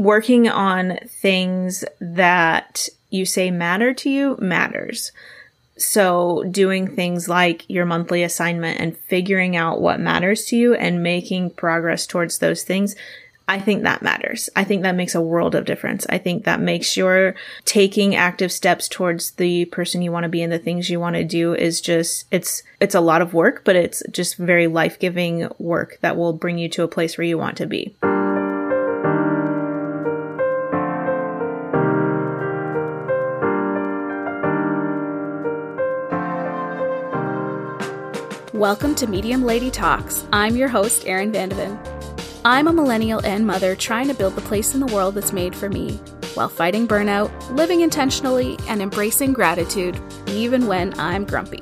working on things that you say matter to you matters. So doing things like your monthly assignment and figuring out what matters to you and making progress towards those things, I think that matters. I think that makes a world of difference. I think that makes your taking active steps towards the person you want to be and the things you want to do is just, it's a lot of work, but it's just very life-giving work that will bring you to a place where you want to be. Welcome to Medium Lady Talks. I'm your host, Erin Vandevin. I'm a millennial and mother trying to build the place in the world that's made for me, while fighting burnout, living intentionally, and embracing gratitude, even when I'm grumpy.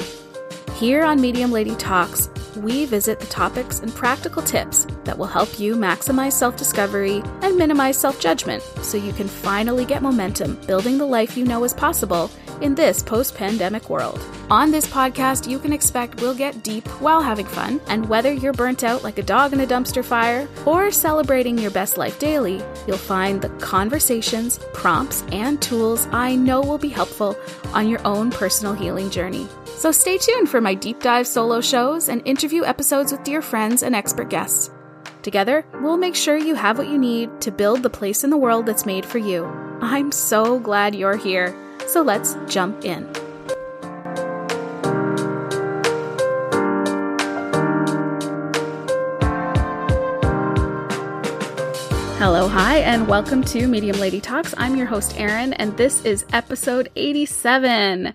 Here on Medium Lady Talks, we visit the topics and practical tips that will help you maximize self-discovery and minimize self-judgment so you can finally get momentum building the life you know is possible in this post-pandemic world. On this podcast, you can expect we'll get deep while having fun, and whether you're burnt out like a dog in a dumpster fire or celebrating your best life daily, you'll find the conversations, prompts, and tools I know will be helpful on your own personal healing journey. So stay tuned for my deep dive solo shows and interview episodes with dear friends and expert guests. Together, we'll make sure you have what you need to build the place in the world that's made for you. I'm so glad you're here. So let's jump in. Hello, hi, and welcome to Medium Lady Talks. I'm your host, Erin, and this is episode 87.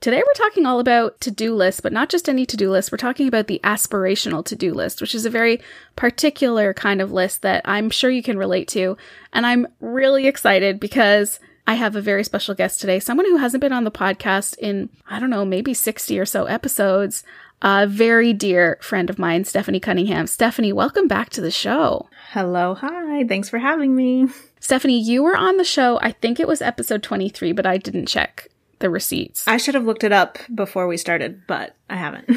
Today we're talking all about to-do lists, but not just any to-do list. We're talking about the aspirational to-do list, which is a very particular kind of list that I'm sure you can relate to. And I'm really excited because I have a very special guest today, someone who hasn't been on the podcast in, I don't know, maybe 60 or so episodes, a very dear friend of mine, Stephanie Cunningham. Stephanie, welcome back to the show. Hello. Hi. Thanks for having me. Stephanie, you were on the show, I think it was episode 23, but I didn't check the receipts. I should have looked it up before we started, but I haven't.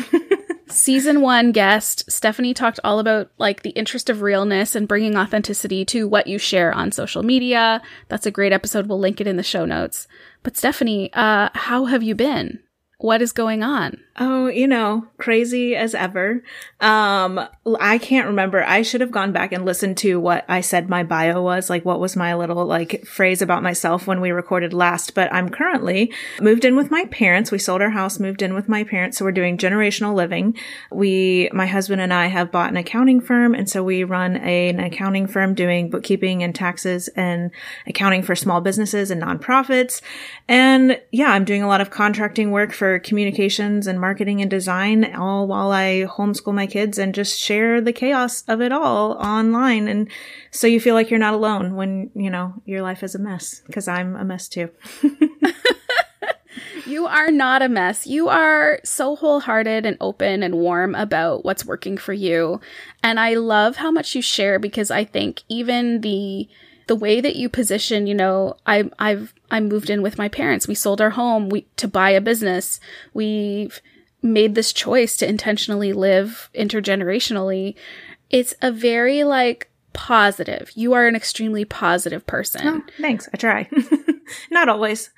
Season 1 guest, Stephanie talked all about like the interest of realness and bringing authenticity to what you share on social media. That's a great episode. We'll link it in the show notes. But Stephanie, how have you been? What is going on? Oh, you know, crazy as ever. I can't remember. I should have gone back and listened to what I said my bio was, like what was my little like phrase about myself when we recorded last. But I'm currently moved in with my parents. We sold our house, moved in with my parents. So we're doing generational living. My husband and I have bought an accounting firm. And so we run an accounting firm doing bookkeeping and taxes and accounting for small businesses and nonprofits. And yeah, I'm doing a lot of contracting work for communications and marketing and design, all while I homeschool my kids and just share the chaos of it all online. And so you feel like you're not alone when, you know, your life is a mess, because I'm a mess too. You are not a mess. You are so wholehearted and open and warm about what's working for you. And I love how much you share, because I think even the way that you position, you know, I moved in with my parents. We sold our home to buy a business. We've made this choice to intentionally live intergenerationally. It's a very like positive. You are an extremely positive person. Oh, thanks. I try. Not always.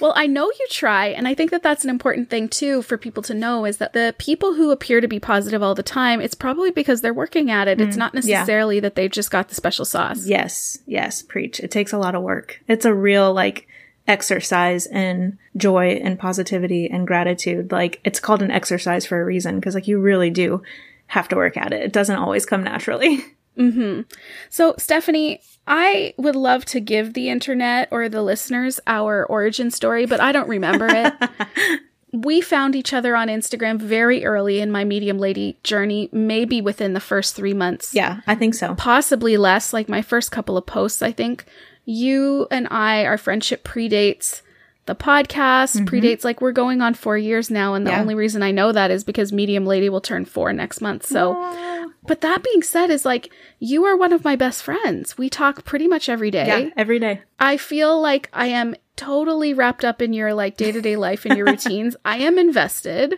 Well, I know you try, and I think that that's an important thing too for people to know, is that the people who appear to be positive all the time, it's probably because they're working at it. It's not necessarily that they've just got the special sauce. Yes. Yes. Preach. It takes a lot of work. It's a real like exercise in joy and positivity and gratitude. Like it's called an exercise for a reason, because like you really do have to work at it. It doesn't always come naturally. Mm-hmm. So Stephanie, I would love to give the internet or the listeners our origin story, but I don't remember it. We found each other on Instagram very early in my Medium Lady journey, maybe within the first 3 months. Yeah, I think so. Possibly less, like my first couple of posts, I think. You and I, our friendship predates the podcast, mm-hmm. predates, like we're going on 4 years now. And the only reason I know that is because Medium Lady will turn 4 next month. So... yeah. But that being said, is like, you are one of my best friends. We talk pretty much every day. Yeah, every day. I feel like I am totally wrapped up in your like day-to-day life and your routines. I am invested.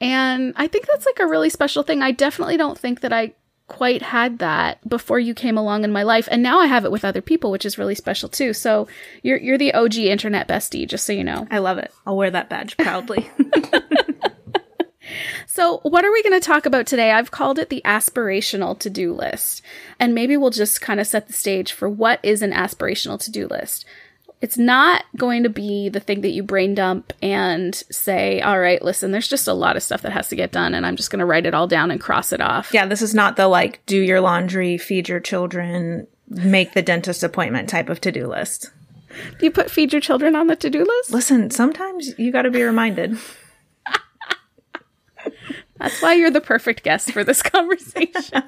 And I think that's like a really special thing. I definitely don't think that I quite had that before you came along in my life. And now I have it with other people, which is really special too. So you're the OG internet bestie, just so you know. I love it. I'll wear that badge proudly. So what are we going to talk about today? I've called it the aspirational to-do list. And maybe we'll just kind of set the stage for what is an aspirational to-do list. It's not going to be the thing that you brain dump and say, all right, listen, there's just a lot of stuff that has to get done and I'm just going to write it all down and cross it off. Yeah, this is not the like do your laundry, feed your children, make the dentist appointment type of to-do list. Do you put feed your children on the to-do list? Listen, sometimes you got to be reminded. That's why you're the perfect guest for this conversation.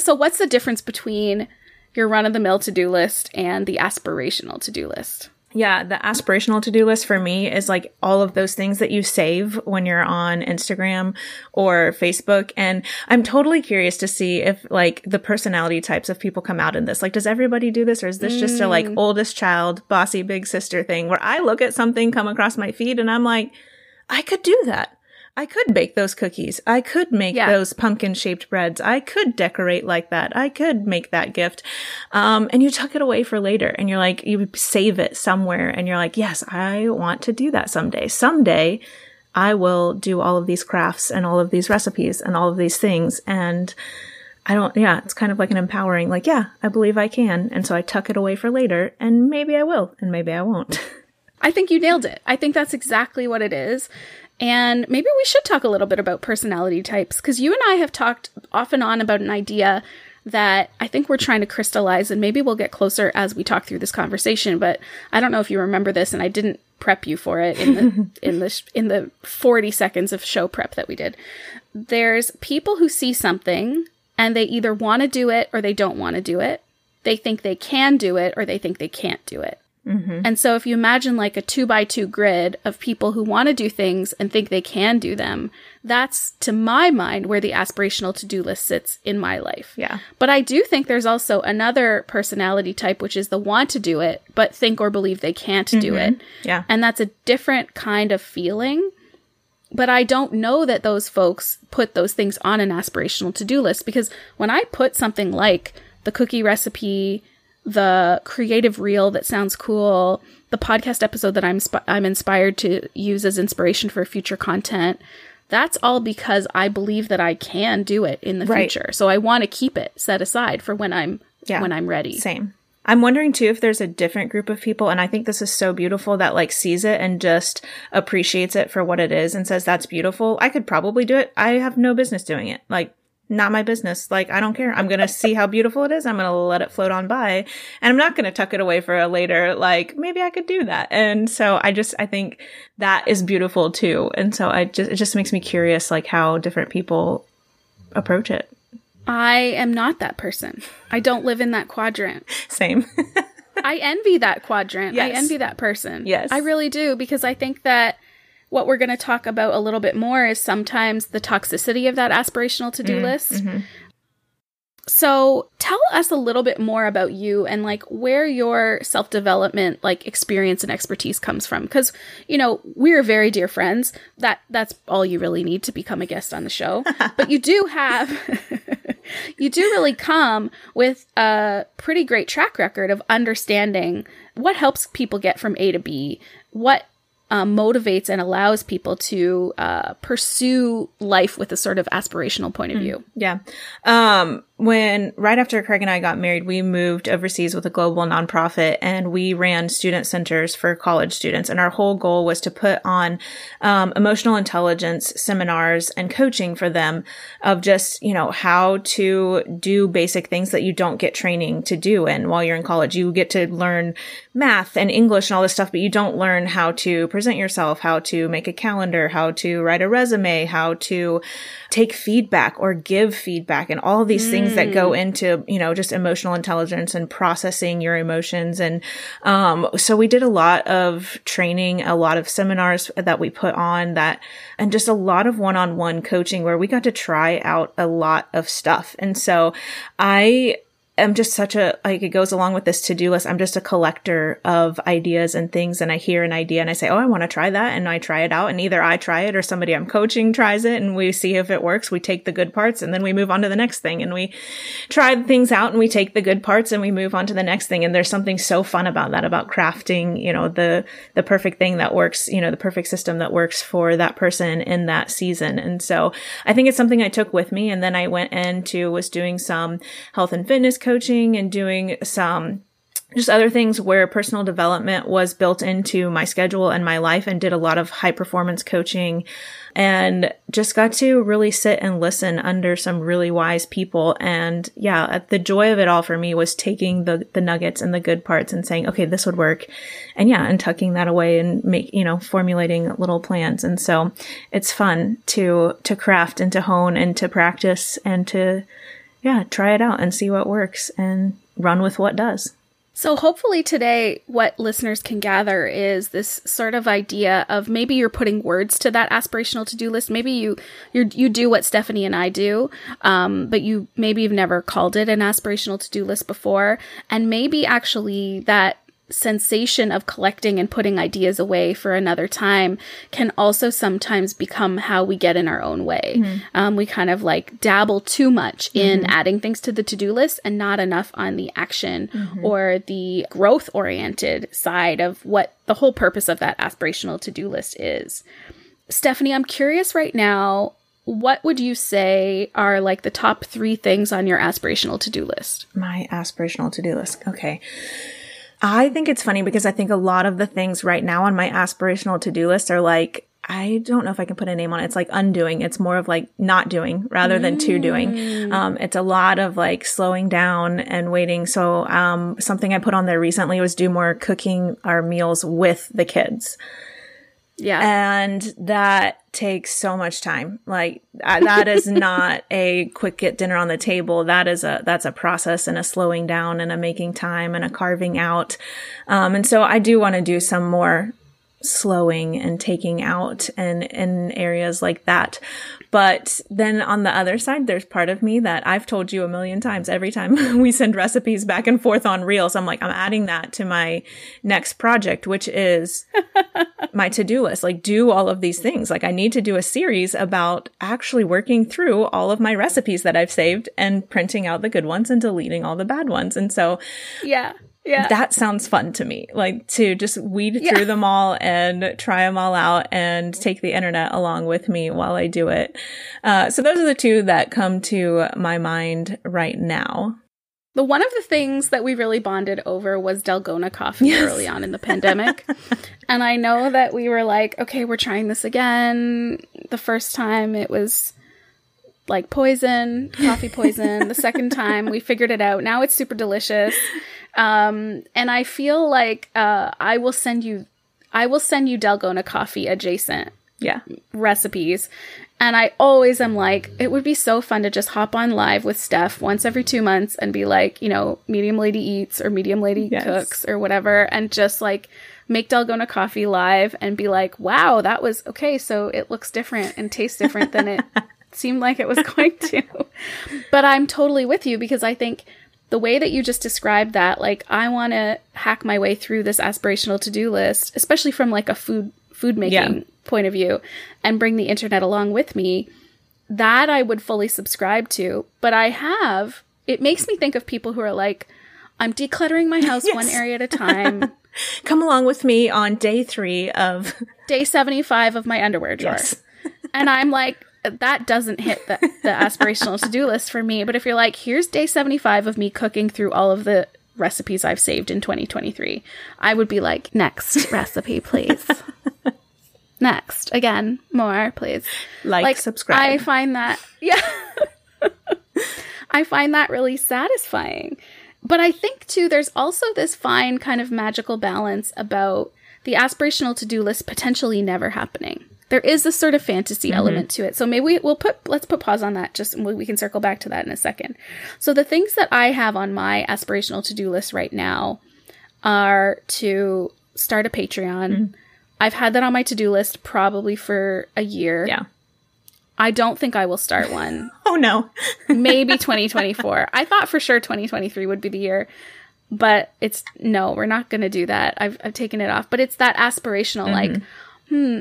So what's the difference between your run-of-the-mill to-do list and the aspirational to-do list? Yeah, the aspirational to-do list for me is like all of those things that you save when you're on Instagram or Facebook. And I'm totally curious to see if like the personality types of people come out in this. Like, does everybody do this? Or is this just a like oldest child, bossy big sister thing where I look at something come across my feed and I'm like, I could do that. I could bake those cookies. I could make those pumpkin-shaped breads. I could decorate like that. I could make that gift. And you tuck it away for later and you're like, you save it somewhere and you're like, yes, I want to do that someday. Someday I will do all of these crafts and all of these recipes and all of these things. And it's kind of like an empowering, like, yeah, I believe I can. And so I tuck it away for later and maybe I will and maybe I won't. I think you nailed it. I think that's exactly what it is. And maybe we should talk a little bit about personality types, because you and I have talked off and on about an idea that I think we're trying to crystallize, and maybe we'll get closer as we talk through this conversation. But I don't know if you remember this, and I didn't prep you for it in the 40 seconds of show prep that we did. There's people who see something, and they either want to do it or they don't want to do it. They think they can do it or they think they can't do it. Mm-hmm. And so if you imagine like a 2x2 grid of people who want to do things and think they can do them, that's, to my mind, where the aspirational to-do list sits in my life. Yeah. But I do think there's also another personality type, which is the want to do it, but think or believe they can't do it. Yeah. And that's a different kind of feeling. But I don't know that those folks put those things on an aspirational to-do list, because when I put something like the cookie recipe, the creative reel that sounds cool, the podcast episode that I'm inspired to use as inspiration for future content, that's all because I believe that I can do it in the future. So I want to keep it set aside for when I'm ready. Same. I'm wondering too if there's a different group of people, and I think this is so beautiful, that like sees it and just appreciates it for what it is and says, that's beautiful. I could probably do it. I have no business doing it. Like, not my business. Like, I don't care. I'm going to see how beautiful it is. I'm going to let it float on by. And I'm not going to tuck it away for a later, like, maybe I could do that. And so I think that is beautiful too. And so it just makes me curious, like, how different people approach it. I am not that person. I don't live in that quadrant. Same. I envy that quadrant. Yes. I envy that person. Yes. I really do, because I think that what we're going to talk about a little bit more is sometimes the toxicity of that aspirational to-do list. Mm-hmm. So tell us a little bit more about you and like where your self-development, like experience and expertise comes from. Because, you know, we're very dear friends. That's all you really need to become a guest on the show. But you do really come with a pretty great track record of understanding what helps people get from A to B, what motivates and allows people to pursue life with a sort of aspirational point of view. Yeah. When right after Craig and I got married, we moved overseas with a global nonprofit, and we ran student centers for college students. And our whole goal was to put on emotional intelligence seminars and coaching for them of just, you know, how to do basic things that you don't get training to do. And while you're in college, you get to learn math and English and all this stuff, but you don't learn how to present yourself, how to make a calendar, how to write a resume, how to take feedback or give feedback, and all these things that go into, you know, just emotional intelligence and processing your emotions. And so we did a lot of training, a lot of seminars that we put on that, and just a lot of one-on-one coaching where we got to try out a lot of stuff. And so I am just such a, like, it goes along with this to-do list. I'm just a collector of ideas and things. And I hear an idea and I say, oh, I want to try that. And I try it out. And either I try it or somebody I'm coaching tries it. And we see if it works. We take the good parts and then we move on to the next thing. And we try things out and we take the good parts and we move on to the next thing. And there's something so fun about that, about crafting, you know, the perfect thing that works, you know, the perfect system that works for that person in that season. And so I think it's something I took with me. And then I went into, was doing some health and fitness coaching and doing some just other things where personal development was built into my schedule and my life, and did a lot of high performance coaching and just got to really sit and listen under some really wise people. And yeah, the joy of it all for me was taking the nuggets and the good parts and saying, okay, this would work. And yeah, and tucking that away and make, you know, formulating little plans. And so it's fun to craft and to hone and to practice and to, yeah, try it out and see what works and run with what does. So hopefully today what listeners can gather is this sort of idea of maybe you're putting words to that aspirational to-do list. Maybe you do what Stephanie and I do, but you maybe you've never called it an aspirational to-do list before. And maybe actually that sensation of collecting and putting ideas away for another time can also sometimes become how we get in our own way. Mm-hmm. We kind of like dabble too much in adding things to the to-do list and not enough on the action or the growth-oriented side of what the whole purpose of that aspirational to-do list is. Stephanie, I'm curious right now, what would you say are like the top three things on your aspirational to-do list? My aspirational to-do list. Okay. I think it's funny because I think a lot of the things right now on my aspirational to-do list are like, I don't know if I can put a name on it. It's like undoing. It's more of like not doing rather than to doing. It's a lot of like slowing down and waiting. So something I put on there recently was do more cooking our meals with the kids. Yeah. And that takes so much time. Like that is not a quick get dinner on the table. That is that's a process and a slowing down and a making time and a carving out. And so I do want to do some more slowing and taking out and in areas like that. But then on the other side, there's part of me that I've told you a million times, every time we send recipes back and forth on Reels, I'm like, I'm adding that to my next project, which is my to-do list. Like do all of these things. Like I need to do a series about actually working through all of my recipes that I've saved and printing out the good ones and deleting all the bad ones. And so, yeah. Yeah. That sounds fun to me, like to just weed through them all and try them all out and take the internet along with me while I do it. So those are the two that come to my mind right now. The one of the things that we really bonded over was Dalgona coffee early on in the pandemic. And I know that we were like, okay, we're trying this again. The first time it was like poison, coffee poison. The second time we figured it out. Now it's super delicious. And I feel like I will send you Dalgona coffee adjacent recipes. And I always am like, it would be so fun to just hop on live with Steph once every 2 months and be like, you know, Medium Lady Eats or Medium Lady Cooks or whatever, and just like make Dalgona coffee live and be like, wow, that was okay. So it looks different and tastes different than it seemed like it was going to. But I'm totally with you because I think the way that you just described that, like, I want to hack my way through this aspirational to-do list, especially from like a food making point of view, and bring the internet along with me, that I would fully subscribe to. But it makes me think of people who are like, I'm decluttering my house one area at a time. Come along with me on day 75 of my underwear drawer. Yes. And I'm like, that doesn't hit the aspirational to-do list for me. But if you're like, here's day 75 of me cooking through all of the recipes I've saved in 2023, I would be like, next recipe, please. Next. Again, more, please. Like, subscribe. I find that, I find that really satisfying. But I think, too, there's also this fine kind of magical balance about the aspirational to-do list potentially never happening. There is this sort of fantasy element to it. So maybe let's put pause on that, just and we can circle back to that in a second. So the things that I have on my aspirational to-do list right now are to start a Patreon. I've had that on my to-do list probably for a year. Yeah. I don't think I will start one. Oh, no. Maybe 2024. I thought for sure 2023 would be the year. But it's, no, we're not going to do that. I've taken it off. But it's that aspirational, like,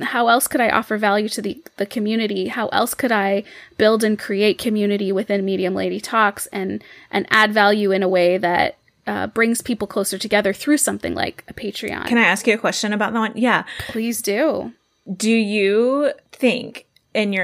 how else could I offer value to the community? How else could I build and create community within Medium Lady Talks and add value in a way that brings people closer together through something like a Patreon? Can I ask you a question about that one? Yeah. Please do. Do you think... in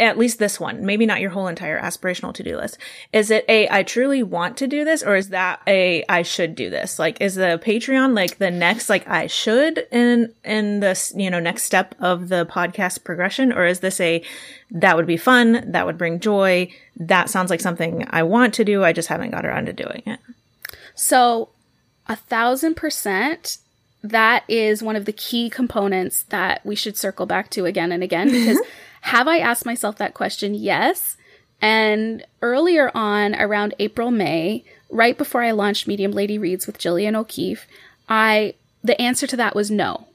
at least this one, maybe not your whole entire aspirational to-do list. Is it a, I truly want to do this, or is that a, I should do this? Like, is the Patreon like the next, like I should in this, you know, next step of the podcast progression? Or is this a, that would be fun, that would bring joy, that sounds like something I want to do, I just haven't got around to doing it? So 1,000%. That is one of the key components that we should circle back to again and again, because have I asked myself that question? Yes. And earlier on, around April, May, right before I launched Medium Lady Reads with Jillian O'Keefe, the answer to that was no.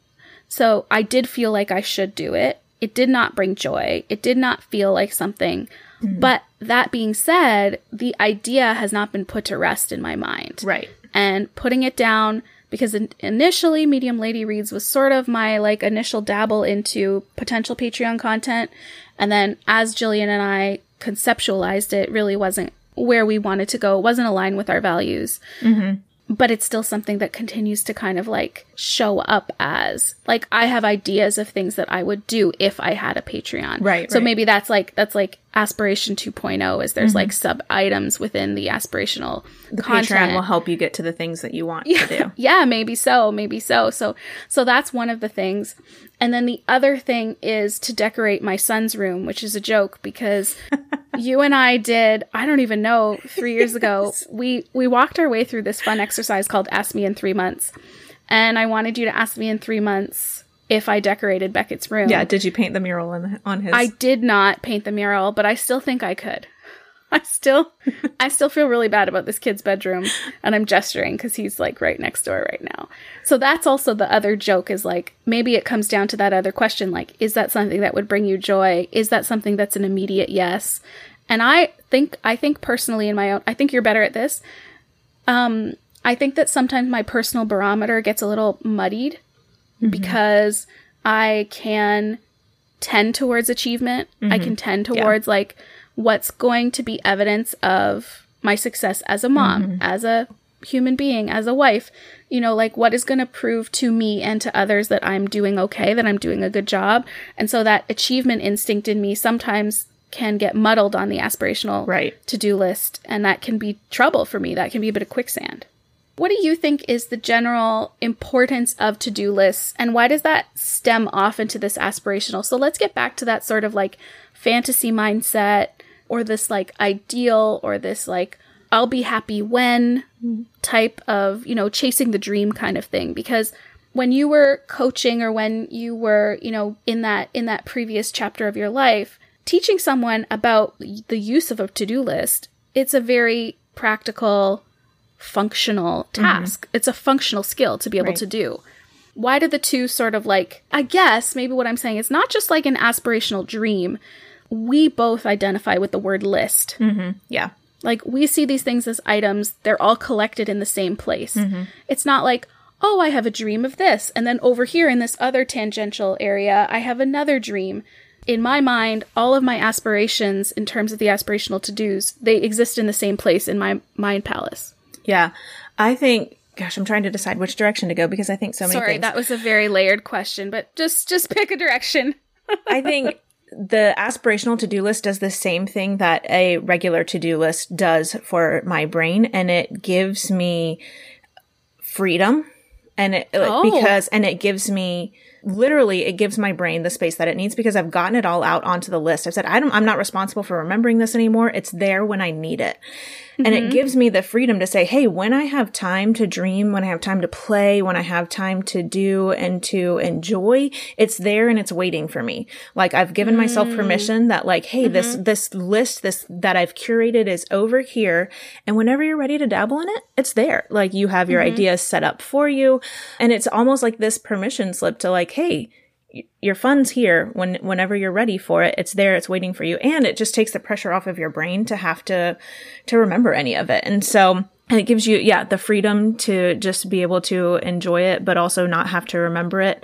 So I did feel like I should do it. It did not bring joy. It did not feel like something. Mm-hmm. But that being said, the idea has not been put to rest in my mind. Right. And putting it down... Because initially, Medium Lady Reads was sort of my, like, initial dabble into potential Patreon content. And then as Jillian and I conceptualized it, really wasn't where we wanted to go. It wasn't aligned with our values. Mm-hmm. But it's still something that continues to kind of, like, show up as. Like, I have ideas of things that I would do if I had a Patreon. Right. So maybe that's like Aspiration 2.0 is there's like sub-items within the aspirational content. Patreon will help you get to the things that you want to do. Yeah, maybe so. So that's one of the things. And then the other thing is to decorate my son's room, which is a joke because you and I did, I don't even know, 3 years ago, we walked our way through this fun exercise called Ask Me in 3 Months. And I wanted you to ask me in 3 months if I decorated Beckett's room. Yeah, did you paint the mural on his? I did not paint the mural, but I still think I could. I still feel really bad about this kid's bedroom, and I'm gesturing because he's like right next door right now. So that's also the other joke is like, maybe it comes down to that other question, like, is that something that would bring you joy? Is that something that's an immediate yes? And I think personally in my own, I think you're better at this. I think that sometimes my personal barometer gets a little muddied. Because I can tend towards achievement. I can tend towards like what's going to be evidence of my success as a mom, as a human being, as a wife, you know, like what is going to prove to me and to others that I'm doing okay, that I'm doing a good job. And so that achievement instinct in me sometimes can get muddled on the aspirational to-do list. And that can be trouble for me. That can be a bit of quicksand. What do you think is the general importance of to-do lists, and why does that stem off into this aspirational? So let's get back to that sort of like fantasy mindset or this like ideal or this like I'll be happy when type of, you know, chasing the dream kind of thing. Because when you were coaching or when you were, you know, in that previous chapter of your life, teaching someone about the use of a to-do list, it's a very practical functional task. It's a functional skill to be able to do. Why do the two sort of like, I guess maybe what I'm saying is not just like an aspirational dream. We both identify with the word list. Yeah. Like we see these things as items. They're all collected in the same place. It's not like, oh, I have a dream of this. And then over here in this other tangential area, I have another dream. In my mind, all of my aspirations in terms of the aspirational to-dos, they exist in the same place in my mind palace. Yeah. I think, gosh, I'm trying to decide which direction to go because I think so many things. Sorry, that was a very layered question, but just pick a direction. I think the aspirational to-do list does the same thing that a regular to-do list does for my brain, and it gives me freedom. And it it gives me literally, it gives my brain the space that it needs because I've gotten it all out onto the list. I've said, I'm not responsible for remembering this anymore. It's there when I need it. And it gives me the freedom to say, hey, when I have time to dream, when I have time to play, when I have time to do and to enjoy, it's there and it's waiting for me. Like I've given myself permission that like, hey, this list, this that I've curated is over here. And whenever you're ready to dabble in it, it's there. Like you have your ideas set up for you. And it's almost like this permission slip to like, hey, your fun's here whenever you're ready for it. It's there, it's waiting for you. And it just takes the pressure off of your brain to have to remember any of it. And so it gives you, the freedom to just be able to enjoy it, but also not have to remember it.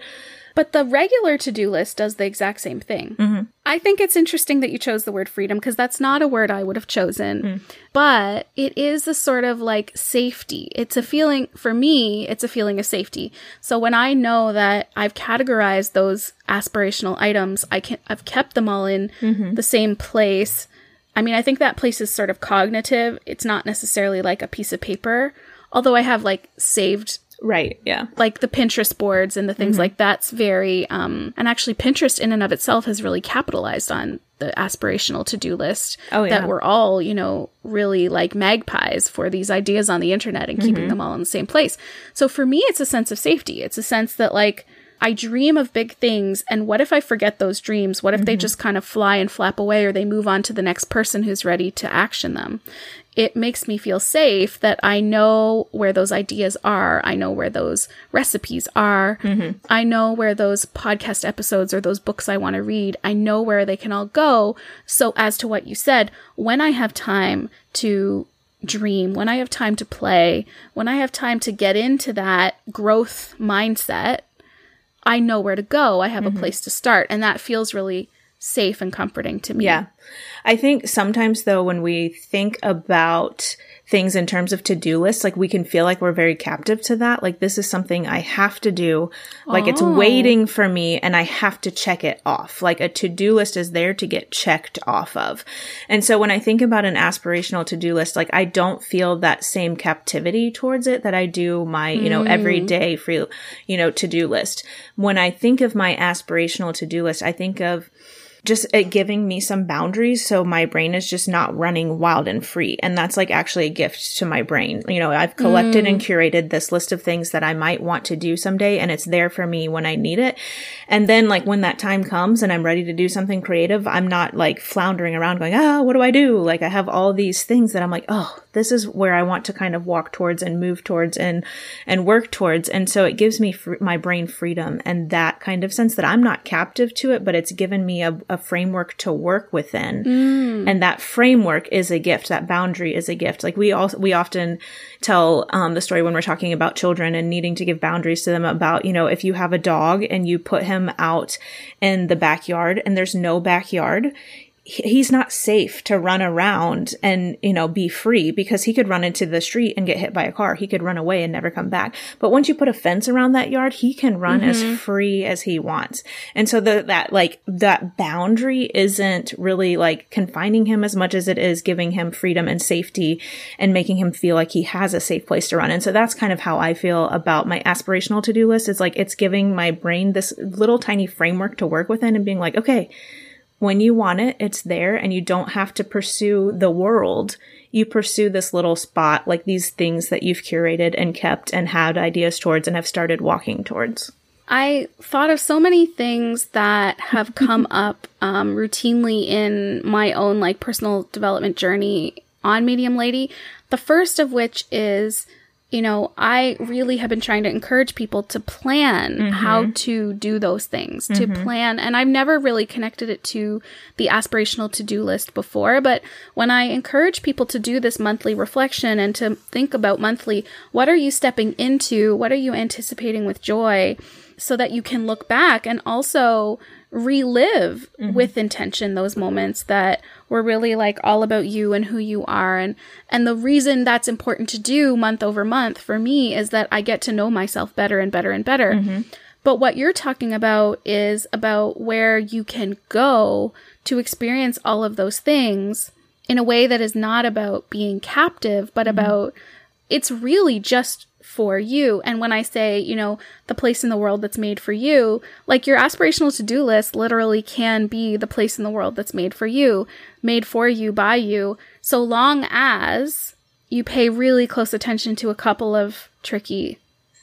But the regular to-do list does the exact same thing. Mm-hmm. I think it's interesting that you chose the word freedom, because that's not a word I would have chosen. Mm. But it is a sort of like safety. It's a feeling, for me, it's a feeling of safety. So when I know that I've categorized those aspirational items, I've kept them all in the same place. I mean, I think that place is sort of cognitive. It's not necessarily like a piece of paper, although I have like saved. Right. Yeah. Like the Pinterest boards and the things like that's very, and actually Pinterest in and of itself has really capitalized on the aspirational to-do list that we're all, really like magpies for these ideas on the internet and keeping them all in the same place. So for me, it's a sense of safety. It's a sense that like, I dream of big things, and what if I forget those dreams? What if they just kind of fly and flap away, or they move on to the next person who's ready to action them? It makes me feel safe that I know where those ideas are. I know where those recipes are. I know where those podcast episodes or those books I want to read. I know where they can all go. So as to what you said, when I have time to dream, when I have time to play, when I have time to get into that growth mindset, I know where to go. I have a place to start. And that feels really safe and comforting to me. Yeah. I think sometimes though, when we think about things in terms of to-do lists, like we can feel like we're very captive to that. Like this is something I have to do. Like it's waiting for me and I have to check it off. Like a to-do list is there to get checked off of. And so when I think about an aspirational to-do list, like I don't feel that same captivity towards it that I do my, everyday free, to-do list. When I think of my aspirational to-do list, I think of just it giving me some boundaries so my brain is just not running wild and free. And that's like actually a gift to my brain. I've collected and curated this list of things that I might want to do someday, and it's there for me when I need it. And then like when that time comes and I'm ready to do something creative, I'm not like floundering around going, what do I do? Like I have all these things that I'm like, this is where I want to kind of walk towards and move towards and work towards. And so it gives me my brain freedom and that kind of sense that I'm not captive to it, but it's given me a framework to work within. And that framework is a gift. That boundary is a gift. Like we often tell the story when we're talking about children and needing to give boundaries to them about, if you have a dog and you put him out in the backyard and there's no backyard, he's not safe to run around and, be free, because he could run into the street and get hit by a car. He could run away and never come back. But once you put a fence around that yard, he can run as free as he wants. And so that boundary isn't really like confining him as much as it is giving him freedom and safety and making him feel like he has a safe place to run. And so that's kind of how I feel about my aspirational to-do list. It's like, it's giving my brain this little tiny framework to work within and being like, okay, when you want it, it's there, and you don't have to pursue the world. You pursue this little spot, like these things that you've curated and kept and had ideas towards and have started walking towards. I thought of so many things that have come up routinely in my own like personal development journey on Medium Lady. The first of which is, I really have been trying to encourage people to plan how to do those things, to plan. And I've never really connected it to the aspirational to-do list before. But when I encourage people to do this monthly reflection and to think about monthly, what are you stepping into? What are you anticipating with joy? So that you can look back and also relive with intention those moments that were really like all about you and who you are. And the reason that's important to do month over month for me is that I get to know myself better and better and better. But what you're talking about is about where you can go to experience all of those things in a way that is not about being captive, but about it's really just for you. And when I say, the place in the world that's made for you, like your aspirational to-do list literally can be the place in the world that's made for you, made for you by you, so long as you pay really close attention to a couple of tricky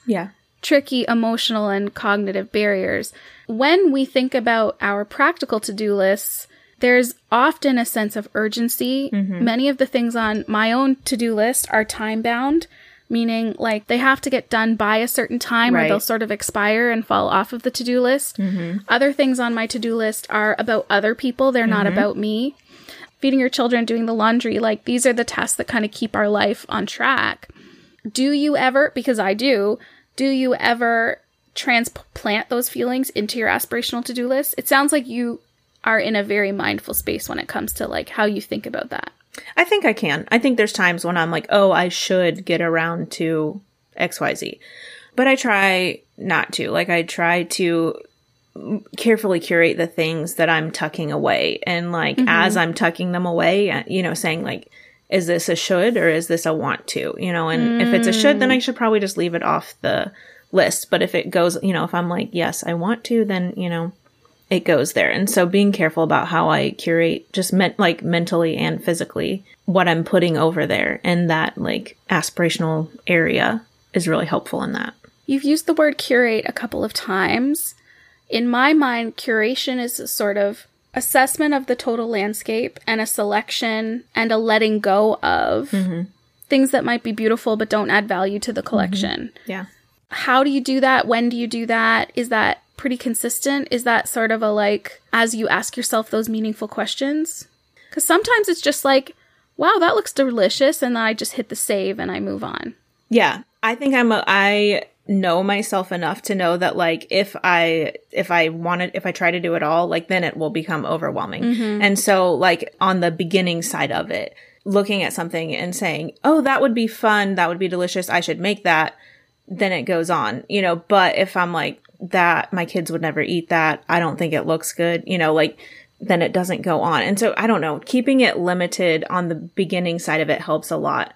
emotional and cognitive barriers. When we think about our practical to-do lists, there's often a sense of urgency. Many of the things on my own to-do list are time-bound. meaning like they have to get done by a certain time, right, or they'll sort of expire and fall off of the to-do list. Mm-hmm. Other things on my to-do list are about other people. They're mm-hmm. not about me. Feeding your children, doing the laundry, like these are the tasks that kind of keep our life on track. Do you ever, because I do you ever transplant those feelings into your aspirational to-do list? It sounds like you are in a very mindful space when it comes to like how you think about that. I think I can. I think there's times when I'm like, oh, I should get around to XYZ. But I try not to. Like, I try to carefully curate the things that I'm tucking away. And, like, mm-hmm. as I'm tucking them away, you know, saying, like, is this a should or is this a want to? You know, and if it's a should, then I should probably just leave it off the list. But if it goes, you know, if I'm like, yes, I want to, then, you know, it goes there. And so being careful about how I curate just like mentally and physically what I'm putting over there and that like aspirational area is really helpful in that. You've used the word curate a couple of times. In my mind, curation is a sort of assessment of the total landscape and a selection and a letting go of mm-hmm. things that might be beautiful but don't add value to the collection. Mm-hmm. Yeah. How do you do that? When do you do that? Is that pretty consistent? Is that sort of a like, as you ask yourself those meaningful questions? Because sometimes it's just like, wow, that looks delicious. And then I just hit the save and I move on. Yeah. I think I know myself enough to know that like, if I try to do it all, like then it will become overwhelming. Mm-hmm. And so like on the beginning side of it, looking at something and saying, oh, that would be fun. That would be delicious. I should make that. Then it goes on, you know, but if I'm like, that my kids would never eat that. I don't think it looks good, you know, like then it doesn't go on. And so I don't know, keeping it limited on the beginning side of it helps a lot.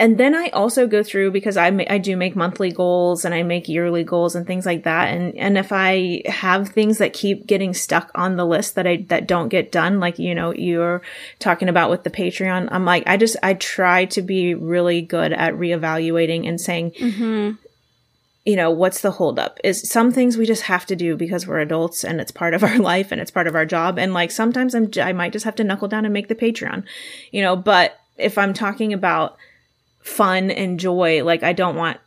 And then I also go through because I do make monthly goals and I make yearly goals and things like that. And if I have things that keep getting stuck on the list that don't get done, like, you know, you're talking about with the Patreon, I'm like, I try to be really good at reevaluating and saying, mm-hmm. you know, what's the holdup? Is some things we just have to do because we're adults and it's part of our life and it's part of our job. And like sometimes I might just have to knuckle down and make the Patreon, you know, but if I'm talking about fun and joy, like I don't want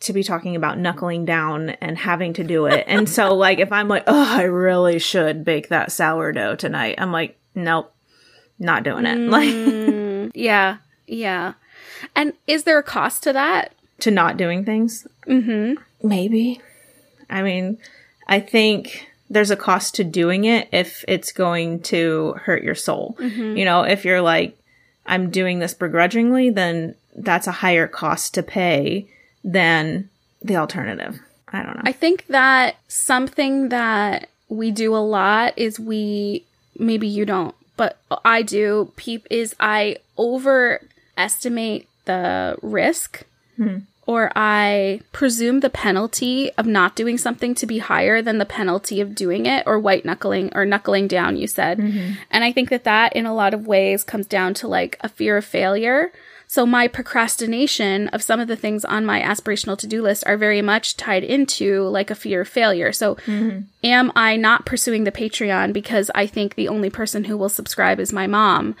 to be talking about knuckling down and having to do it. And so like if I'm like, oh, I really should bake that sourdough tonight. I'm like, nope, not doing it. Like, yeah. Yeah. And is there a cost to that? To not doing things? Mm-hmm. Maybe. I mean, I think there's a cost to doing it if it's going to hurt your soul. Mm-hmm. You know, if you're like, I'm doing this begrudgingly, then that's a higher cost to pay than the alternative. I don't know. I think that something that we do a lot is maybe you don't, but I do, is I overestimate the risk. Mm-hmm. Or I presume the penalty of not doing something to be higher than the penalty of doing it, or white knuckling or knuckling down, you said. Mm-hmm. And I think that in a lot of ways comes down to like a fear of failure. So my procrastination of some of the things on my aspirational to-do list are very much tied into like a fear of failure. So mm-hmm. am I not pursuing the Patreon because I think the only person who will subscribe is my mom?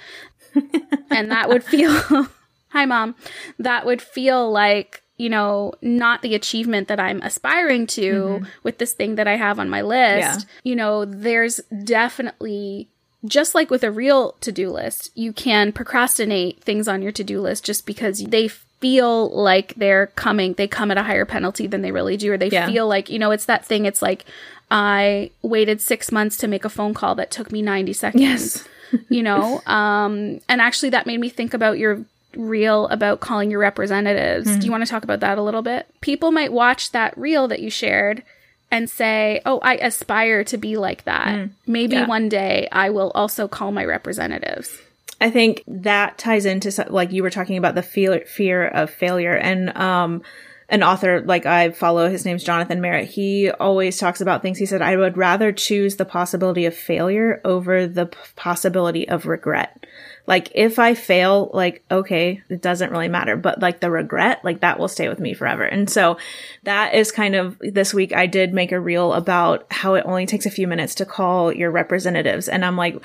And that would feel... Hi, Mom. That would feel like, you know, not the achievement that I'm aspiring to mm-hmm. with this thing that I have on my list. Yeah. You know, there's definitely, just like with a real to-do list, you can procrastinate things on your to-do list just because they feel like they come at a higher penalty than they really do, or they yeah. feel like, you know, it's that thing. It's like, I waited 6 months to make a phone call that took me 90 seconds, yes. you know? And actually that made me think about your reel about calling your representatives. Mm-hmm. Do you want to talk about that a little bit? People might watch that reel that you shared and say, oh, I aspire to be like that. Mm-hmm. Maybe yeah. one day I will also call my representatives. I think that ties into, like you were talking about, the fear of failure. And an author like I follow, his name's Jonathan Merritt, he always talks about things. He said, I would rather choose the possibility of failure over the possibility of regret. Like, if I fail, like, okay, it doesn't really matter. But, like, the regret, like, that will stay with me forever. And so that is kind of, this week I did make a reel about how it only takes a few minutes to call your representatives. And I'm like,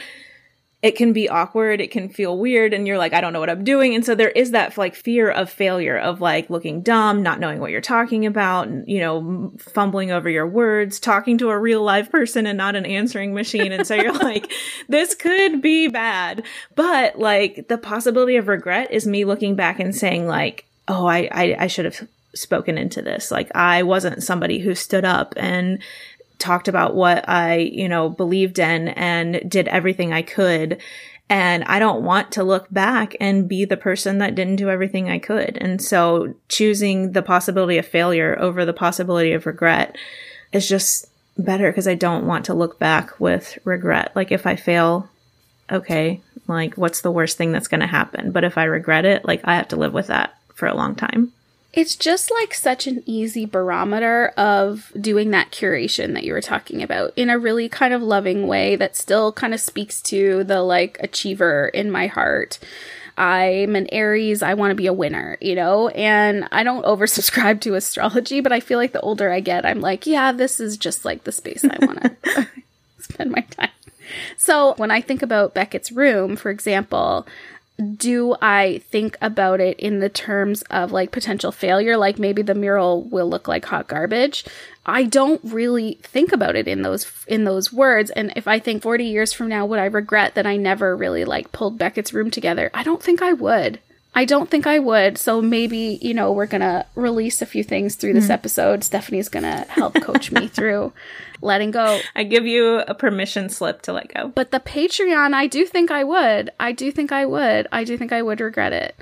it can be awkward, it can feel weird, and you're like, I don't know what I'm doing. And so there is that like fear of failure, of like looking dumb, not knowing what you're talking about, and, you know, fumbling over your words, talking to a real live person and not an answering machine. And so you're like, this could be bad. But like the possibility of regret is me looking back and saying like, oh, I should have spoken into this. Like I wasn't somebody who stood up and talked about what I, you know, believed in and did everything I could. And I don't want to look back and be the person that didn't do everything I could. And so choosing the possibility of failure over the possibility of regret is just better because I don't want to look back with regret. Like if I fail, okay, like what's the worst thing that's going to happen? But if I regret it, like I have to live with that for a long time. It's just like such an easy barometer of doing that curation that you were talking about in a really kind of loving way that still kind of speaks to the like achiever in my heart. I'm an Aries. I want to be a winner, you know, and I don't oversubscribe to astrology, but I feel like the older I get, I'm like, yeah, this is just like the space I want to spend my time. So when I think about Beckett's room, for example, do I think about it in the terms of like potential failure? Like maybe the mural will look like hot garbage. I don't really think about it in those words. And if I think 40 years from now, would I regret that I never really like pulled Beckett's room together? I don't think I would. So maybe, you know, we're going to release a few things through this episode. Stephanie's going to help coach me through letting go. I give you a permission slip to let go. But the Patreon, I do think I would regret it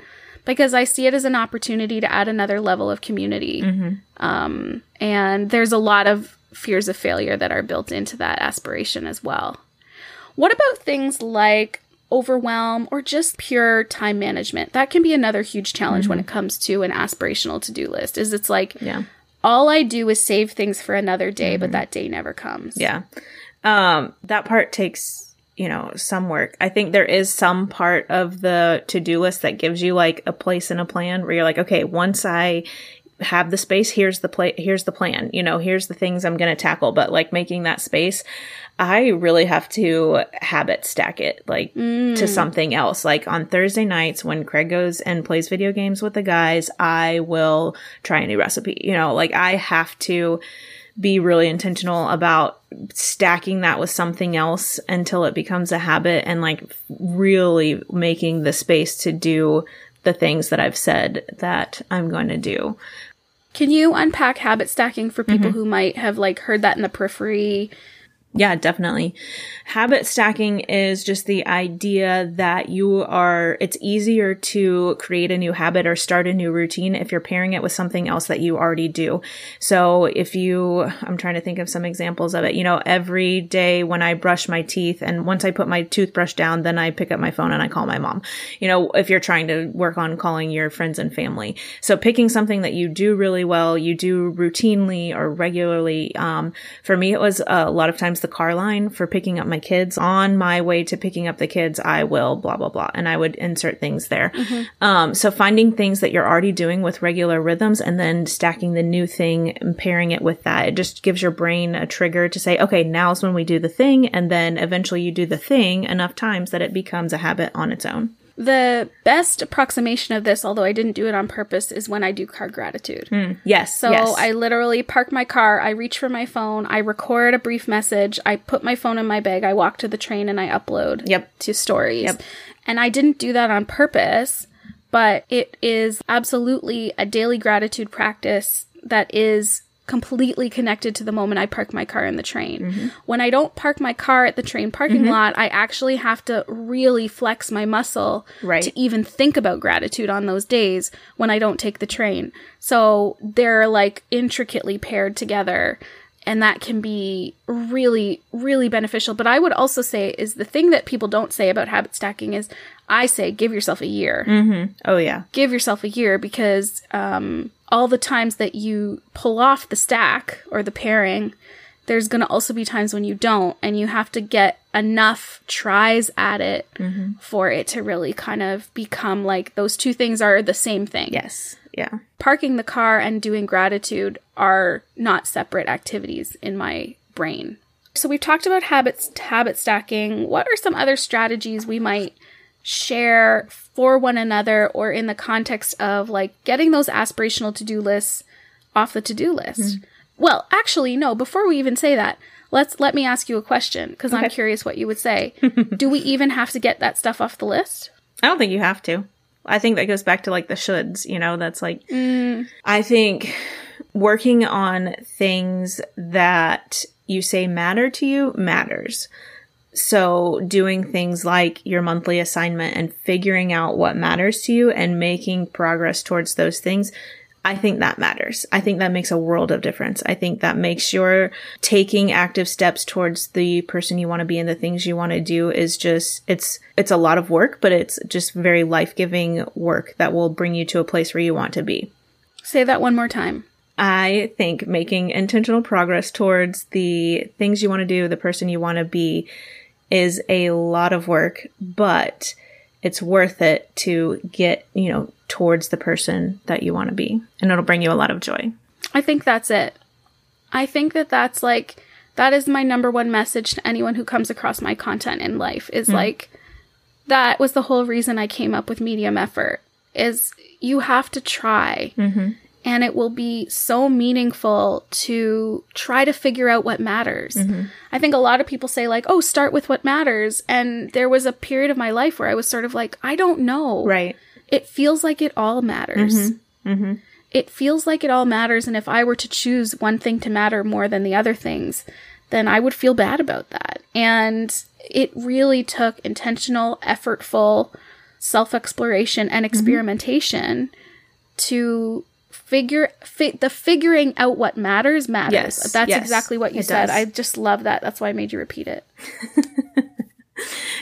because I see it as an opportunity to add another level of community. Mm-hmm. And there's a lot of fears of failure that are built into that aspiration as well. What about things like overwhelm or just pure time management? That can be another huge challenge when it comes to an aspirational to-do list. Is it's like, all I do is save things for another day, but that day never comes. Yeah. That part takes, you know, some work. I think there is some part of the to-do list that gives you like a place and a plan where you're like, okay, once I have the space, here's the plan, you know, here's the things I'm going to tackle. But like making that space, I really have to habit stack it like to something else. Like on Thursday nights when Craig goes and plays video games with the guys, I will try a new recipe, you know, like I have to be really intentional about stacking that with something else until it becomes a habit and like really making the space to do the things that I've said that I'm going to do. Can you unpack habit stacking for people who might have like heard that in the periphery? Yeah, definitely. Habit stacking is just the idea that it's easier to create a new habit or start a new routine if you're pairing it with something else that you already do. So I'm trying to think of some examples of it. You know, every day when I brush my teeth and once I put my toothbrush down, then I pick up my phone and I call my mom. You know, if you're trying to work on calling your friends and family. So picking something that you do really well, you do routinely or regularly. For me, it was a lot of times the car line for picking up my kids. On my way to picking up the kids, I will blah, blah, blah. And I would insert things there. So finding things that you're already doing with regular rhythms and then stacking the new thing and pairing it with that. It just gives your brain a trigger to say, okay, now's when we do the thing. And then eventually you do the thing enough times that it becomes a habit on its own. The best approximation of this, although I didn't do it on purpose, is when I do car gratitude. Yes. So yes. I literally park my car, I reach for my phone, I record a brief message, I put my phone in my bag, I walk to the train, and I upload to stories. And I didn't do that on purpose, but it is absolutely a daily gratitude practice that is completely connected to the moment I park my car in the train. When I don't park my car at the train parking lot, I actually have to really flex my muscle to even think about gratitude on those days when I don't take the train. So they're like intricately paired together, and that can be really, really beneficial. But I would also say is the thing that people don't say about habit stacking is I say give yourself a year. Oh, yeah. Give yourself a year because all the times that you pull off the stack or the pairing, there's going to also be times when you don't, and you have to get enough tries at it for it to really kind of become like those two things are the same thing. Yes. Yeah. Parking the car and doing gratitude are not separate activities in my brain. So we've talked about habit stacking. What are some other strategies we might share for one another or in the context of like getting those aspirational to-do lists off the to-do list? Mm-hmm. Well, actually, no, before we even say that, let me ask you a question because I'm curious what you would say. Do we even have to get that stuff off the list? I don't think you have to. I think that goes back to like the shoulds, you know, that's like, I think working on things that you say matter to you matters. So doing things like your monthly assignment and figuring out what matters to you and making progress towards those things, I think that matters. I think that makes a world of difference. I think that makes your taking active steps towards the person you want to be and the things you want to do is just, it's a lot of work, but it's just very life-giving work that will bring you to a place where you want to be. Say that one more time. I think making intentional progress towards the things you want to do, the person you want to be, is a lot of work, but it's worth it to get, you know, towards the person that you want to be. And it'll bring you a lot of joy. I think that's it. I think that's like, that is my number one message to anyone who comes across my content in life is like, that was the whole reason I came up with Medium Effort is you have to try. Mm-hmm. And it will be so meaningful to try to figure out what matters. Mm-hmm. I think a lot of people say like, oh, start with what matters. And there was a period of my life where I was sort of like, I don't know. Right. It feels like it all matters. Mm-hmm. Mm-hmm. It feels like it all matters. And if I were to choose one thing to matter more than the other things, then I would feel bad about that. And it really took intentional, effortful self-exploration and experimentation to figuring out what matters. Yes, that's exactly what you said. Does. I just love that. That's why I made you repeat it.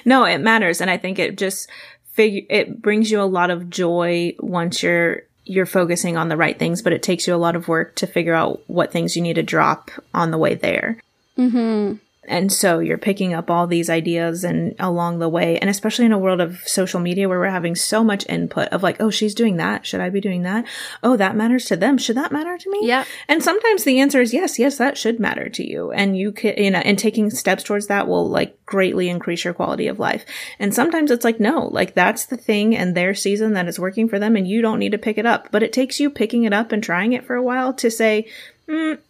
No, it matters, and I think it just it brings you a lot of joy once you're focusing on the right things. But it takes you a lot of work to figure out what things you need to drop on the way there. Mm-hmm. And so you're picking up all these ideas and along the way, and especially in a world of social media where we're having so much input of like, oh, she's doing that. Should I be doing that? Oh, that matters to them. Should that matter to me? Yeah. And sometimes the answer is yes, that should matter to you. And you can, you know, and taking steps towards that will like greatly increase your quality of life. And sometimes it's like, no, like that's the thing and their season that is working for them and you don't need to pick it up. But it takes you picking it up and trying it for a while to say,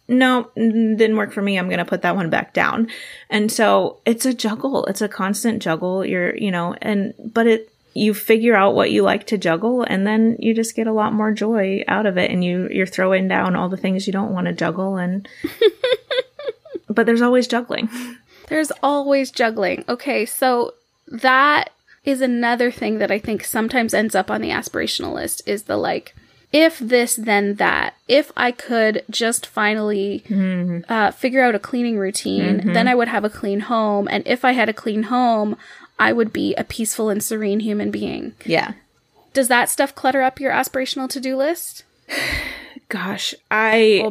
no, didn't work for me. I'm going to put that one back down. And so it's a juggle. It's a constant juggle. You're, you know, and, but it, you figure out what you like to juggle and then you just get a lot more joy out of it. And you're throwing down all the things you don't want to juggle and, but there's always juggling. There's always juggling. Okay. So that is another thing that I think sometimes ends up on the aspirational list is the like, if this, then that. If I could just finally figure out a cleaning routine, then I would have a clean home. And if I had a clean home, I would be a peaceful and serene human being. Yeah. Does that stuff clutter up your aspirational to-do list? Gosh, I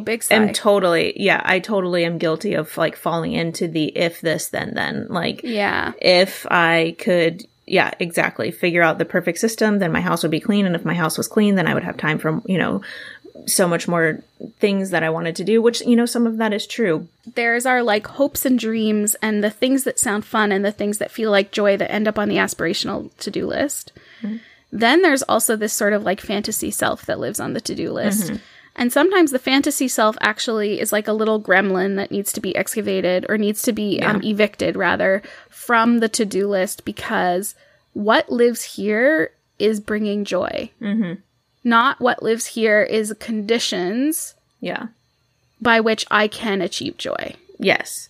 totally am guilty of like falling into the if this, then. Like, yeah. If I could... Yeah, exactly. Figure out the perfect system, then my house would be clean. And if my house was clean, then I would have time for, you know, so much more things that I wanted to do, which, you know, some of that is true. There's our like hopes and dreams and the things that sound fun and the things that feel like joy that end up on the aspirational to-do list. Mm-hmm. Then there's also this sort of like fantasy self that lives on the to-do list. Mm-hmm. And sometimes the fantasy self actually is like a little gremlin that needs to be excavated or needs to be evicted rather from the to-do list because what lives here is bringing joy. Mm-hmm. Not what lives here is conditions by which I can achieve joy. Yes.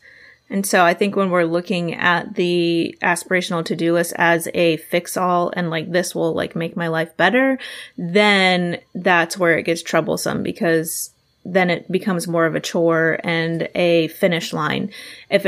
And so I think when we're looking at the aspirational to-do list as a fix-all and like this will like make my life better, then that's where it gets troublesome because then it becomes more of a chore and a finish line. If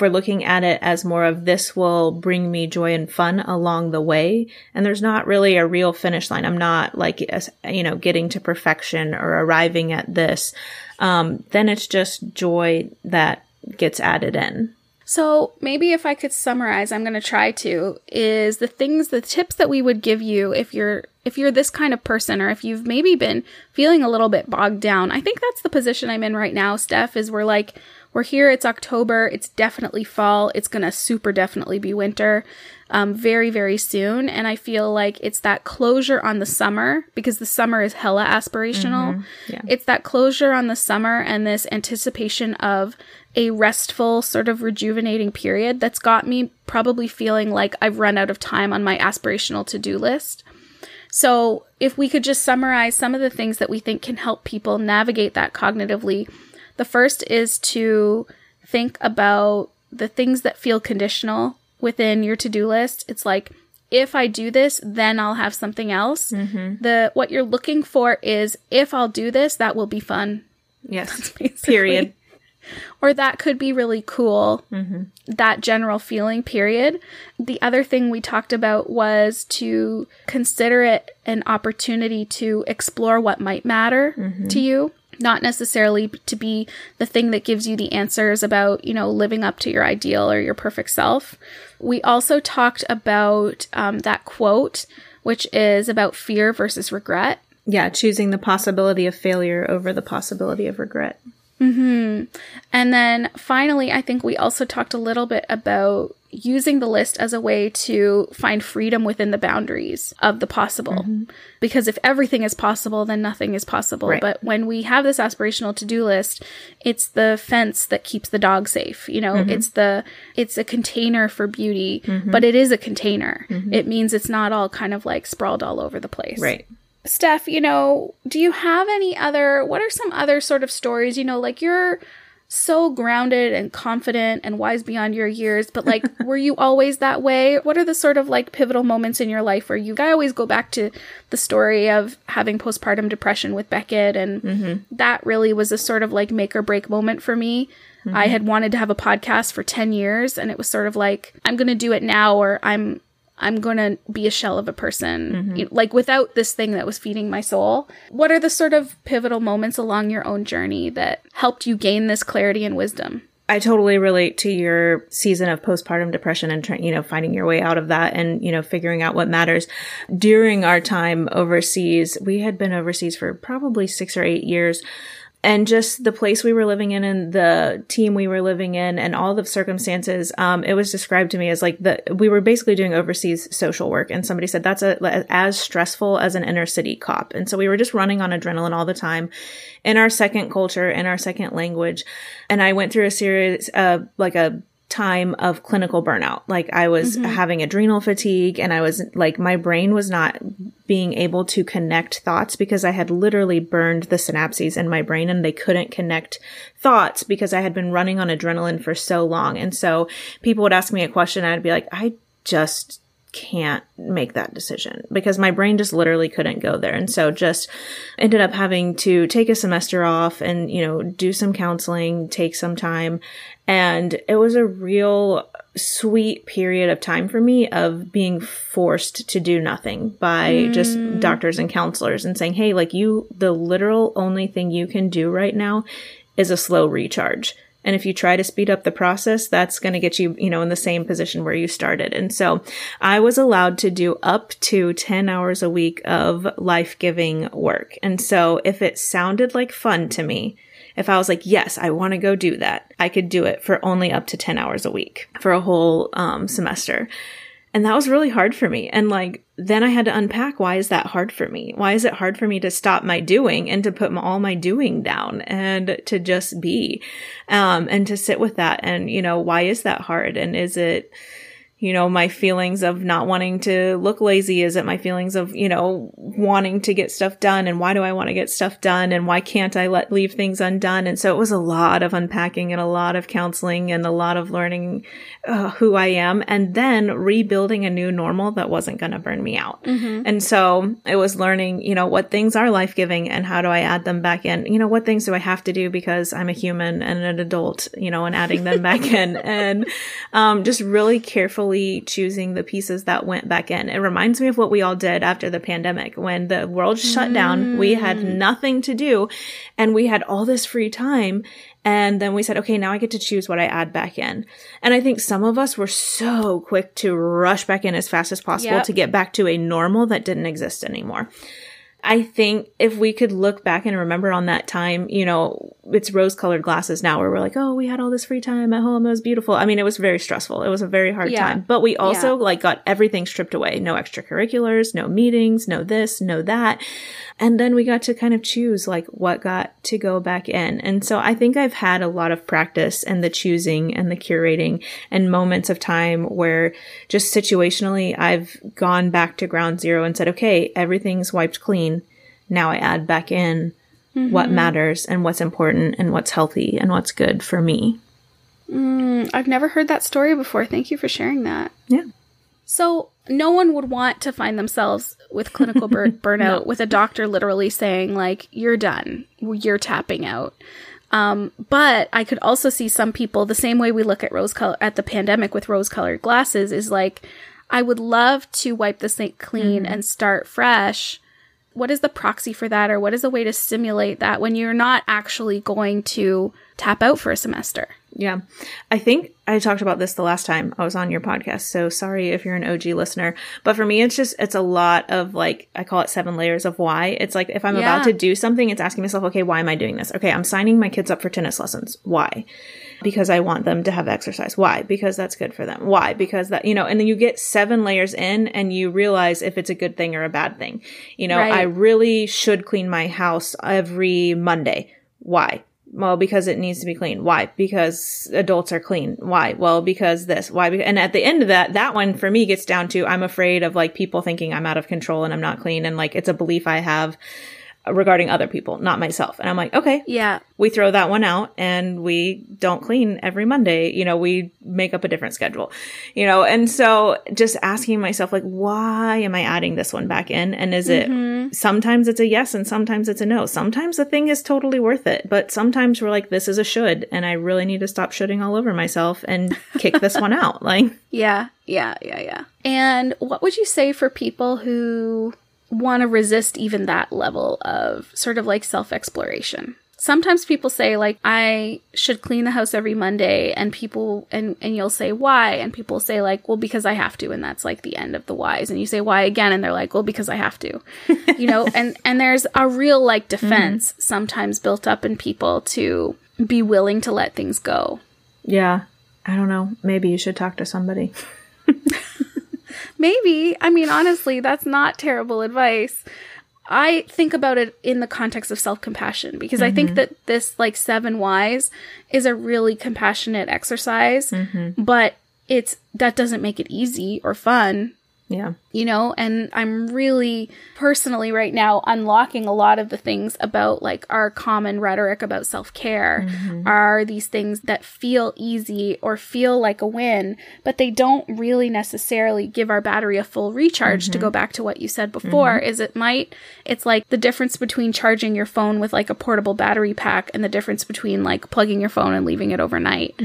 we're looking at it as more of this will bring me joy and fun along the way, and there's not really a real finish line. I'm not like, you know, getting to perfection or arriving at this. Then it's just joy that gets added in. So maybe if I could summarize, I'm going to try to, is the tips that we would give you if you're this kind of person or if you've maybe been feeling a little bit bogged down. I think that's the position I'm in right now, Steph, is we're like, We're here, it's October, it's definitely fall, it's gonna super definitely be winter very, very soon, and I feel like it's that closure on the summer, because the summer is hella aspirational. Mm-hmm. Yeah. It's that closure on the summer and this anticipation of a restful, sort of rejuvenating period that's got me probably feeling like I've run out of time on my aspirational to-do list. So if we could just summarize some of the things that we think can help people navigate that cognitively, the first is to think about the things that feel conditional within your to-do list. It's like, if I do this, then I'll have something else. Mm-hmm. What you're looking for is, if I'll do this, that will be fun. Yes, period. Or that could be really cool, mm-hmm. that general feeling, period. The other thing we talked about was to consider it an opportunity to explore what might matter mm-hmm. to you, not necessarily to be the thing that gives you the answers about, you know, living up to your ideal or your perfect self. We also talked about that quote, which is about fear versus regret. Yeah, choosing the possibility of failure over the possibility of regret. Mm-hmm. And then finally, I think we also talked a little bit about using the list as a way to find freedom within the boundaries of the possible. Mm-hmm. Because if everything is possible, then nothing is possible. Right. But when we have this aspirational to-do list, it's the fence that keeps the dog safe. You know, mm-hmm. it's a container for beauty, mm-hmm. but it is a container. Mm-hmm. It means it's not all kind of like sprawled all over the place. Right. Steph, you know, do you have what are some other sort of stories? You know, like, you're so grounded and confident and wise beyond your years, but like, were you always that way? What are the sort of like pivotal moments in your life where I always go back to the story of having postpartum depression with Beckett, and mm-hmm. that really was a sort of like make or break moment for me. Mm-hmm. I had wanted to have a podcast for 10 years, and it was sort of like, I'm going to do it now, or I'm going to be a shell of a person, mm-hmm. you know, like, without this thing that was feeding my soul. What are the sort of pivotal moments along your own journey that helped you gain this clarity and wisdom? I totally relate to your season of postpartum depression and trying, you know, finding your way out of that and, you know, figuring out what matters. During our time overseas, we had been overseas for probably 6 or 8 years. And just the place we were living in and the team we were living in and all the circumstances, it was described to me as like we were basically doing overseas social work. And somebody said, that's as stressful as an inner city cop. And so we were just running on adrenaline all the time in our second culture, in our second language. And I went through a series of like a time of clinical burnout. Like, I was mm-hmm. having adrenal fatigue, and I was like, my brain was not being able to connect thoughts because I had literally burned the synapses in my brain, and they couldn't connect thoughts because I had been running on adrenaline for so long. And so people would ask me a question, and I'd be like, I just can't make that decision because my brain just literally couldn't go there. And so just ended up having to take a semester off and, you know, do some counseling, take some time. And it was a real sweet period of time for me of being forced to do nothing by just doctors and counselors and saying, hey, like, the literal only thing you can do right now is a slow recharge. And if you try to speed up the process, that's going to get you, you know, in the same position where you started. And so I was allowed to do up to 10 hours a week of life-giving work. And so if it sounded like fun to me, if I was like, yes, I want to go do that, I could do it for only up to 10 hours a week for a whole semester. And that was really hard for me. And like, then I had to unpack, why is that hard for me? Why is it hard for me to stop my doing and to put all my doing down and to just be, and to sit with that? And, you know, why is that hard? And is it, you know, my feelings of not wanting to look lazy? Is it my feelings of, you know, wanting to get stuff done? And why do I want to get stuff done? And why can't I leave things undone? And so it was a lot of unpacking and a lot of counseling and a lot of learning who I am, and then rebuilding a new normal that wasn't going to burn me out. Mm-hmm. And so it was learning, you know, what things are life-giving and how do I add them back in? You know, what things do I have to do because I'm a human and an adult, you know, and adding them back in, and just really carefully choosing the pieces that went back in. It reminds me of what we all did after the pandemic when the world shut down. We had nothing to do and we had all this free time. And then we said, okay, now I get to choose what I add back in. And I think some of us were so quick to rush back in as fast as possible to get back to a normal that didn't exist anymore. I think if we could look back and remember on that time, you know, it's rose-colored glasses now where we're like, oh, we had all this free time at home. It was beautiful. I mean, it was very stressful. It was a very hard time. But we also like got everything stripped away. No extracurriculars, no meetings, no this, no that. And then we got to kind of choose like what got to go back in. And so I think I've had a lot of practice and the choosing and the curating and moments of time where just situationally I've gone back to ground zero and said, okay, everything's wiped clean. Now I add back in what matters and what's important and what's healthy and what's good for me. I've never heard that story before. Thank you for sharing that. Yeah. So no one would want to find themselves with clinical burnout with a doctor literally saying, like, you're done. You're tapping out. But I could also see some people, the same way we look at at the pandemic with rose-colored glasses, is like, I would love to wipe the slate clean and start fresh. What is the proxy for that, or what is a way to simulate that when you're not actually going to tap out for a semester? Yeah. I think I talked about this the last time I was on your podcast, so sorry if you're an OG listener. But for me, it's a lot of like, I call it 7 layers of why. It's like, if I'm about to do something, it's asking myself, okay, why am I doing this? Okay, I'm signing my kids up for tennis lessons. Why? Because I want them to have exercise. Why? Because that's good for them. Why? Because that, you know, and then you get 7 layers in and you realize if it's a good thing or a bad thing. You know, I really should clean my house every Monday. Why? Well, because it needs to be clean. Why? Because adults are clean. Why? Well, because this. Why? And at the end of that one for me gets down to, I'm afraid of like people thinking I'm out of control and I'm not clean. And like, it's a belief I have regarding other people, not myself. And I'm like, okay, yeah, we throw that one out and we don't clean every Monday. You know, we make up a different schedule, you know? And so just asking myself, like, why am I adding this one back in? And is it, sometimes it's a yes and sometimes it's a no. Sometimes the thing is totally worth it, but sometimes we're like, this is a should, and I really need to stop shoulding all over myself and kick this one out. Like, yeah. And what would you say for people who want to resist even that level of sort of like self-exploration? Sometimes people say like, I should clean the house every Monday, and people, and you'll say why, and people say like, well, because I have to, and that's like the end of the whys. And you say why again, and they're like, well, because I have to, you know, and there's a real like defense sometimes built up in people to be willing to let things go. Yeah. I don't know. Maybe you should talk to somebody. Maybe. I mean, honestly, that's not terrible advice. I think about it in the context of self-compassion, because I think that this like 7 whys is a really compassionate exercise, but that doesn't make it easy or fun. Yeah. You know, and I'm really personally right now unlocking a lot of the things about like our common rhetoric about self-care are these things that feel easy or feel like a win, but they don't really necessarily give our battery a full recharge. To go back to what you said before, is it's like the difference between charging your phone with like a portable battery pack and the difference between like plugging your phone and leaving it overnight.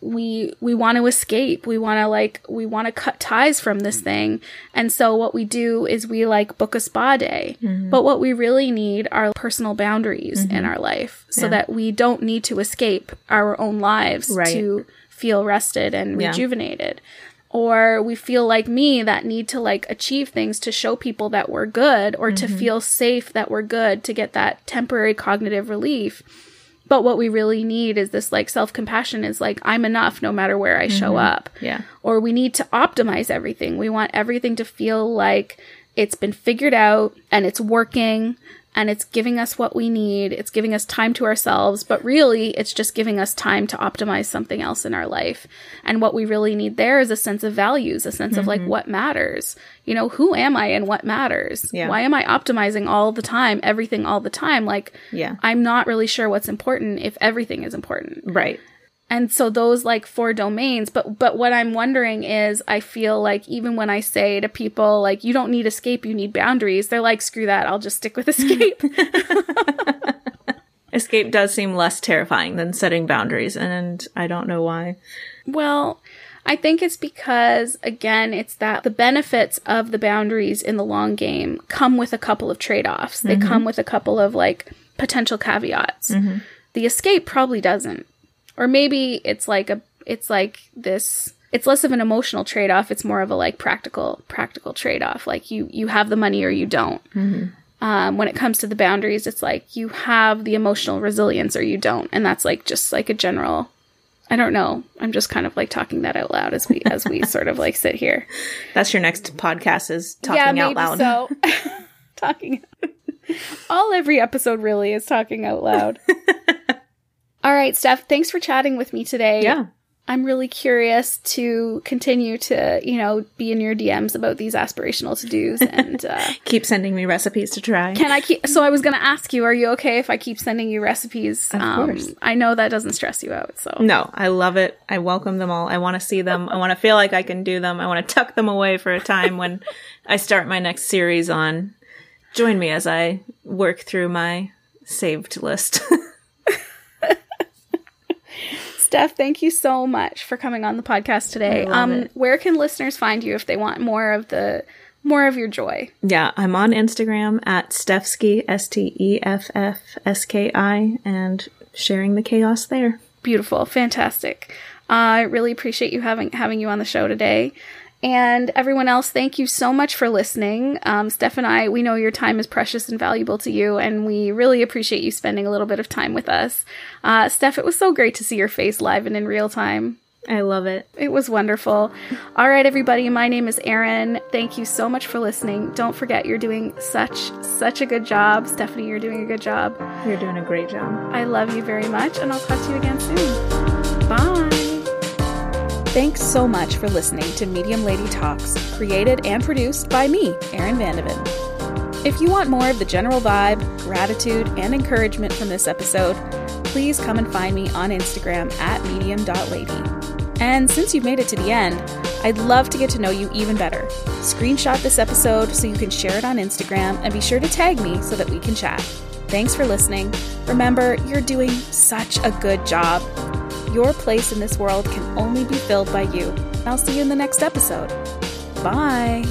We want to escape. We want to cut ties from this thing. And so what we do is we like book a spa day, but what we really need are personal boundaries in our life so that we don't need to escape our own lives to feel rested and rejuvenated. Or we feel like me, that need to like achieve things to show people that we're good, or to feel safe that we're good, to get that temporary cognitive relief. But what we really need is this like self-compassion is like, I'm enough no matter where I show up. Yeah. Or we need to optimize everything. We want everything to feel like it's been figured out and it's working and it's giving us what we need. It's giving us time to ourselves, but really it's just giving us time to optimize something else in our life. And what we really need there is a sense of values, a sense of like what matters. You know, who am I and what matters? Yeah. Why am I optimizing all the time, everything all the time? Like, I'm not really sure what's important if everything is important. Right. And so those like 4 domains, but what I'm wondering is, I feel like even when I say to people like, you don't need escape, you need boundaries, they're like, screw that, I'll just stick with escape. Escape does seem less terrifying than setting boundaries, and I don't know why. Well, I think it's because, again, it's that the benefits of the boundaries in the long game come with a couple of trade-offs. They come with a couple of like potential caveats. The escape probably doesn't. Or maybe it's less of an emotional trade-off. It's more of a like practical trade-off. Like you have the money or you don't. When it comes to the boundaries, it's like you have the emotional resilience or you don't. And that's like just like a general, I don't know. I'm just kind of like talking that out loud as we sort of like sit here. That's your next podcast is talking out loud. So talking. All every episode really is talking out loud. All right, Steph, thanks for chatting with me today. Yeah. I'm really curious to continue to, you know, be in your DMs about these aspirational to-dos and keep sending me recipes to try. Can I keep? So I was going to ask you, are you okay if I keep sending you recipes? Of course. I know that doesn't stress you out. So no, I love it. I welcome them all. I want to see them. I want to feel like I can do them. I want to tuck them away for a time when I start my next series on. Join me as I work through my saved list. Steph, thank you so much for coming on the podcast today. Where can listeners find you if they want more of your joy? Yeah, I'm on Instagram at Steffski, Steffski, and sharing the chaos there. Beautiful, fantastic. I really appreciate you having you on the show today. And everyone else, thank you so much for listening. Steph and I, we know your time is precious and valuable to you, and we really appreciate you spending a little bit of time with us. Steph, it was so great to see your face live and in real time. I love it. It was wonderful. All right, everybody, my name is Erin. Thank you so much for listening. Don't forget, you're doing such a good job. Stephanie, you're doing a good job. You're doing a great job. I love you very much, and I'll talk to you again soon. Bye. Thanks so much for listening to Medium Lady Talks, created and produced by me, Erin Vandevin. If you want more of the general vibe, gratitude, and encouragement from this episode, please come and find me on Instagram at medium.lady. And since you've made it to the end, I'd love to get to know you even better. Screenshot this episode so you can share it on Instagram and be sure to tag me so that we can chat. Thanks for listening. Remember, you're doing such a good job. Your place in this world can only be filled by you. I'll see you in the next episode. Bye.